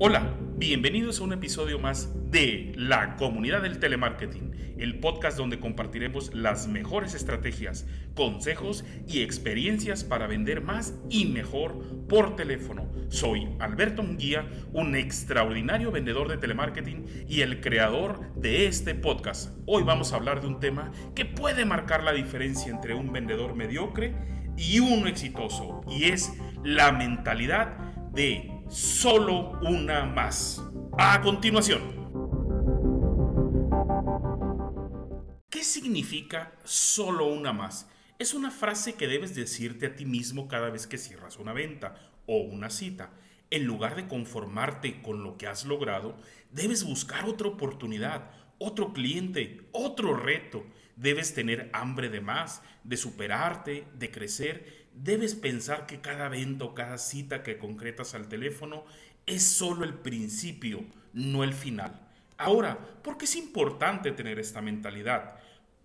Hola, bienvenidos a un episodio más de La Comunidad del Telemarketing, el podcast donde compartiremos las mejores estrategias, consejos y experiencias para vender más y mejor por teléfono. Soy Alberto Munguía, un extraordinario vendedor de telemarketing y el creador de este podcast. Hoy vamos a hablar de un tema que puede marcar la diferencia entre un vendedor mediocre y uno exitoso, y es la mentalidad de solo una más. A continuación, ¿qué significa solo una más? Es una frase que debes decirte a ti mismo cada vez que cierras una venta o una cita. En lugar de conformarte con lo que has logrado, debes buscar otra oportunidad, otro cliente, otro reto. Debes tener hambre de más, de superarte, de crecer. Debes pensar que cada evento, cada cita que concretas al teléfono es solo el principio, no el final. Ahora, ¿por qué es importante tener esta mentalidad?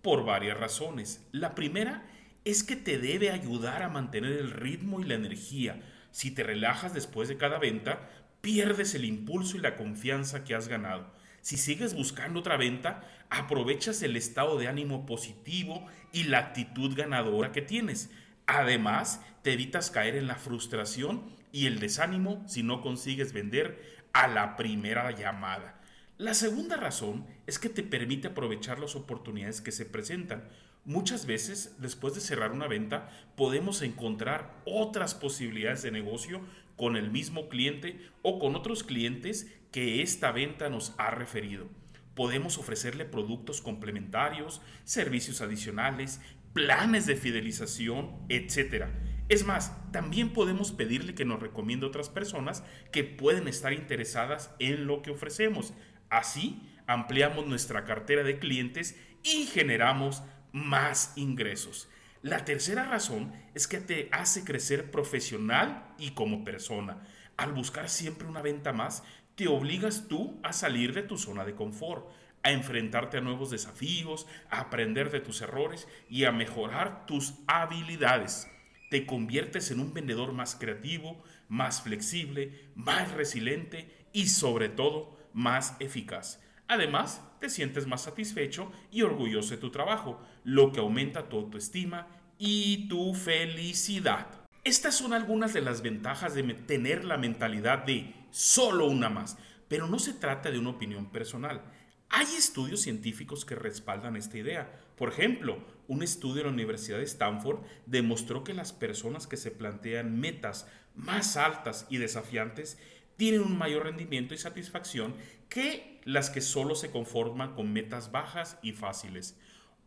Por varias razones. La primera es que te debe ayudar a mantener el ritmo y la energía. Si te relajas después de cada venta, pierdes el impulso y la confianza que has ganado. Si sigues buscando otra venta, aprovechas el estado de ánimo positivo y la actitud ganadora que tienes. Además, te evitas caer en la frustración y el desánimo si no consigues vender a la primera llamada. La segunda razón es que te permite aprovechar las oportunidades que se presentan. Muchas veces, después de cerrar una venta, podemos encontrar otras posibilidades de negocio con el mismo cliente o con otros clientes que esta venta nos ha referido. Podemos ofrecerle productos complementarios, servicios adicionales, planes de fidelización, etc. Es más, también podemos pedirle que nos recomiende otras personas que pueden estar interesadas en lo que ofrecemos. Así, ampliamos nuestra cartera de clientes y generamos más ingresos. La tercera razón es que te hace crecer profesional y como persona. Al buscar siempre una venta más, te obligas tú a salir de tu zona de confort, a enfrentarte a nuevos desafíos, a aprender de tus errores y a mejorar tus habilidades. Te conviertes en un vendedor más creativo, más flexible, más resiliente y sobre todo más eficaz. Además, te sientes más satisfecho y orgulloso de tu trabajo, lo que aumenta tu autoestima y tu felicidad. Estas son algunas de las ventajas de tener la mentalidad de solo una más, pero no se trata de una opinión personal. Hay estudios científicos que respaldan esta idea. Por ejemplo, un estudio de la Universidad de Stanford demostró que las personas que se plantean metas más altas y desafiantes tienen un mayor rendimiento y satisfacción que las que solo se conforman con metas bajas y fáciles.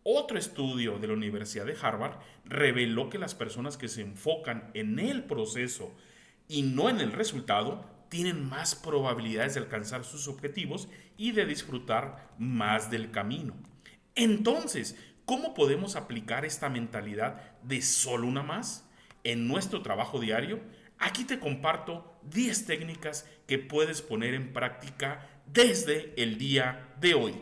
Otro estudio de la Universidad de Harvard reveló que las personas que se enfocan en el proceso y no en el resultado tienen más probabilidades de alcanzar sus objetivos y de disfrutar más del camino. Entonces, ¿cómo podemos aplicar esta mentalidad de solo una más en nuestro trabajo diario? Aquí te comparto 10 técnicas que puedes poner en práctica desde el día de hoy.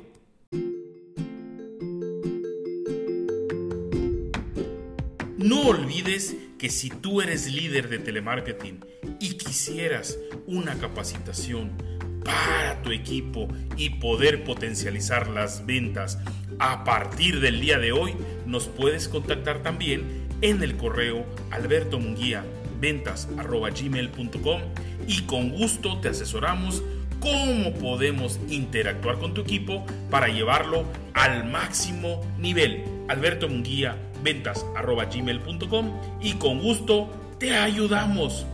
No olvides que si tú eres líder de telemarketing y quisieras una capacitación para tu equipo y poder potencializar las ventas a partir del día de hoy, nos puedes contactar también en el correo albertomunguiaventas@gmail.com y con gusto te asesoramos cómo podemos interactuar con tu equipo para llevarlo al máximo nivel. albertomunguiaventas@gmail.com y con gusto te ayudamos.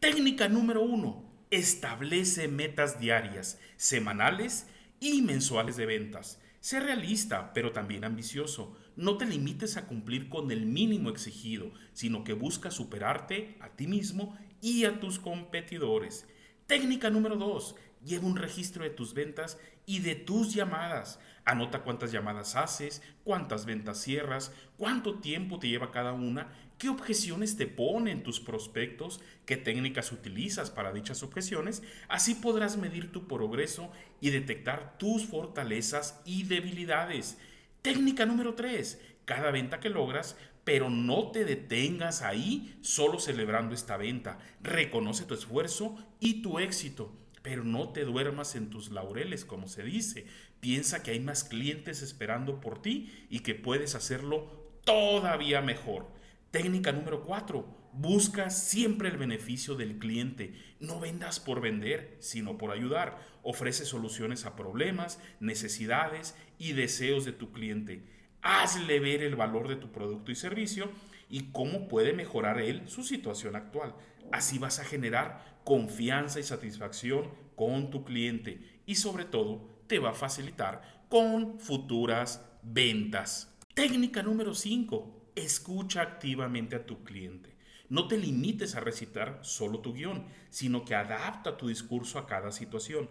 Técnica número 1. Establece metas diarias, semanales y mensuales de ventas. Sé realista, pero también ambicioso. No te limites a cumplir con el mínimo exigido, sino que busca superarte a ti mismo y a tus competidores. Técnica número 2. Lleva un registro de tus ventas y de tus llamadas. Anota cuántas llamadas haces, cuántas ventas cierras, cuánto tiempo te lleva cada una, qué objeciones te ponen tus prospectos, qué técnicas utilizas para dichas objeciones. Así podrás medir tu progreso y detectar tus fortalezas y debilidades. Técnica número 3, cada venta que logras, pero no te detengas ahí solo celebrando esta venta. Reconoce tu esfuerzo y tu éxito, pero no te duermas en tus laureles, como se dice. Piensa que hay más clientes esperando por ti y que puedes hacerlo todavía mejor. Técnica número 4. Busca siempre el beneficio del cliente. No vendas por vender, sino por ayudar. Ofrece soluciones a problemas, necesidades y deseos de tu cliente. Hazle ver el valor de tu producto y servicio y cómo puede mejorar él su situación actual. Así vas a generar confianza y satisfacción con tu cliente y sobre todo te va a facilitar con futuras ventas. Técnica número 5. Escucha activamente a tu cliente. No te limites a recitar solo tu guión, sino que adapta tu discurso a cada situación.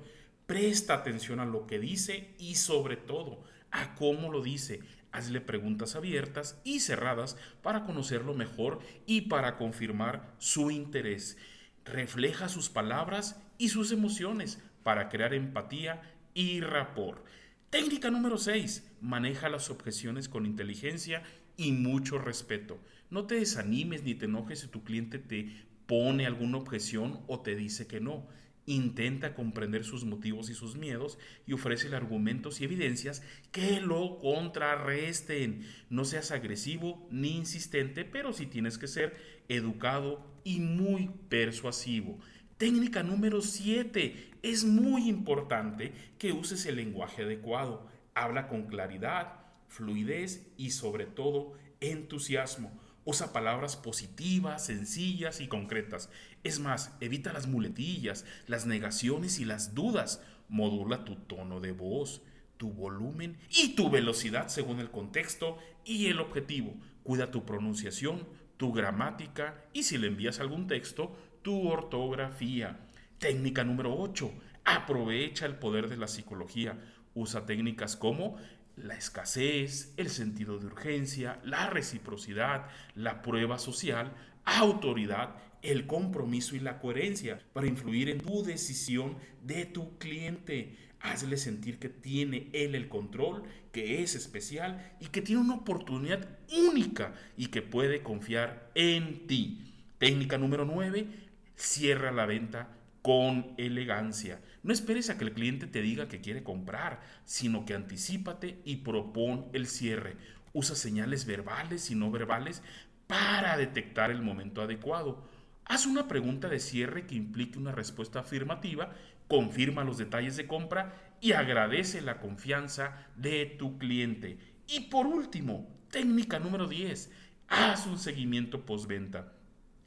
Presta atención a lo que dice y sobre todo a cómo lo dice. Hazle preguntas abiertas y cerradas para conocerlo mejor y para confirmar su interés. Refleja sus palabras y sus emociones para crear empatía y rapport. Técnica número 6. Maneja las objeciones con inteligencia y mucho respeto. No te desanimes ni te enojes si tu cliente te pone alguna objeción o te dice que no. Intenta comprender sus motivos y sus miedos y ofrécele argumentos y evidencias que lo contrarresten. No seas agresivo ni insistente, pero sí tienes que ser educado y muy persuasivo. Técnica número 7. Es muy importante que uses el lenguaje adecuado. Habla con claridad, fluidez y sobre todo entusiasmo. Usa palabras positivas, sencillas y concretas. Es más, evita las muletillas, las negaciones y las dudas. Modula tu tono de voz, tu volumen y tu velocidad según el contexto y el objetivo. Cuida tu pronunciación, tu gramática y si le envías algún texto, tu ortografía. Técnica número 8. Aprovecha el poder de la psicología. Usa técnicas como la escasez, el sentido de urgencia, la reciprocidad, la prueba social, autoridad, el compromiso y la coherencia para influir en tu decisión de tu cliente. Hazle sentir que tiene él el control, que es especial y que tiene una oportunidad única y que puede confiar en ti. Técnica número 9, cierra la venta con elegancia. No esperes a que el cliente te diga que quiere comprar, sino que anticípate y propón el cierre. Usa señales verbales y no verbales para detectar el momento adecuado. Haz una pregunta de cierre que implique una respuesta afirmativa, confirma los detalles de compra y agradece la confianza de tu cliente. Y por último, técnica número 10, haz un seguimiento postventa.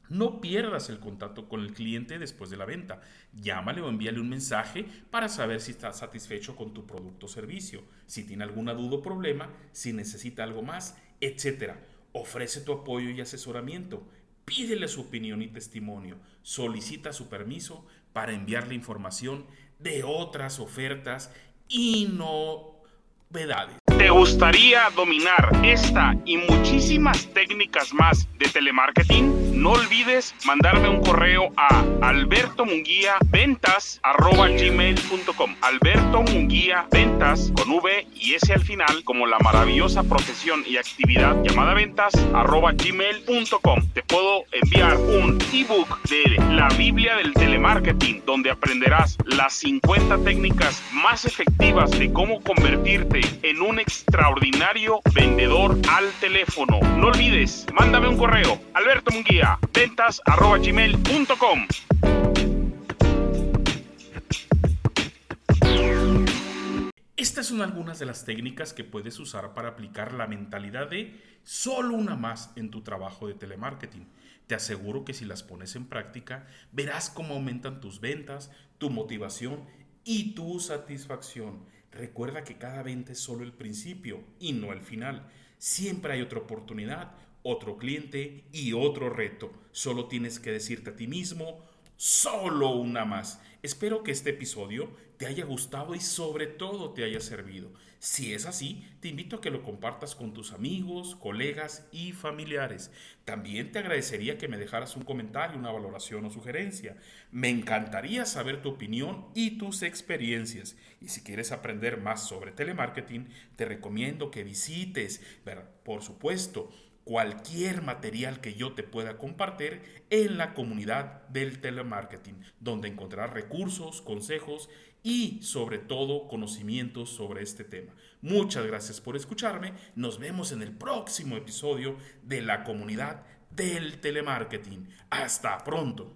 No pierdas el contacto con el cliente después de la venta. Llámale o envíale un mensaje para saber si está satisfecho con tu producto o servicio, si tiene alguna duda o problema, si necesita algo más, etc. Ofrece tu apoyo y asesoramiento. Pídele su opinión y testimonio. Solicita su permiso para enviarle información de otras ofertas y novedades. ¿Te gustaría dominar esta y muchísimas técnicas más de telemarketing? No olvides mandarme un correo a albertomunguiaventas@gmail.com. Alberto Munguía Ventas con V y S al final, como la maravillosa profesión y actividad llamada ventas @gmail.com. Te puedo enviar un ebook de la Biblia del telemarketing, donde aprenderás las 50 técnicas más efectivas de cómo convertirte en un extraordinario vendedor al teléfono. No olvides, mándame un correo, Alberto Munguía, ventas@gmail.com. Estas son algunas de las técnicas que puedes usar para aplicar la mentalidad de solo una más en tu trabajo de telemarketing. Te aseguro que si las pones en práctica, verás cómo aumentan tus ventas, tu motivación y tu satisfacción. Recuerda que cada venta es solo el principio y no el final. Siempre hay otra oportunidad, otro cliente y otro reto. Solo tienes que decirte a ti mismo, solo una más. Espero que este episodio te haya gustado y sobre todo te haya servido. Si es así, te invito a que lo compartas con tus amigos, colegas y familiares. También te agradecería que me dejaras un comentario, una valoración o sugerencia. Me encantaría saber tu opinión y tus experiencias. Y si quieres aprender más sobre telemarketing, te recomiendo que visites, por supuesto, cualquier material que yo te pueda compartir en la comunidad del telemarketing, donde encontrarás recursos, consejos y sobre todo conocimientos sobre este tema. Muchas gracias por escucharme. Nos vemos en el próximo episodio de la comunidad del telemarketing. Hasta pronto.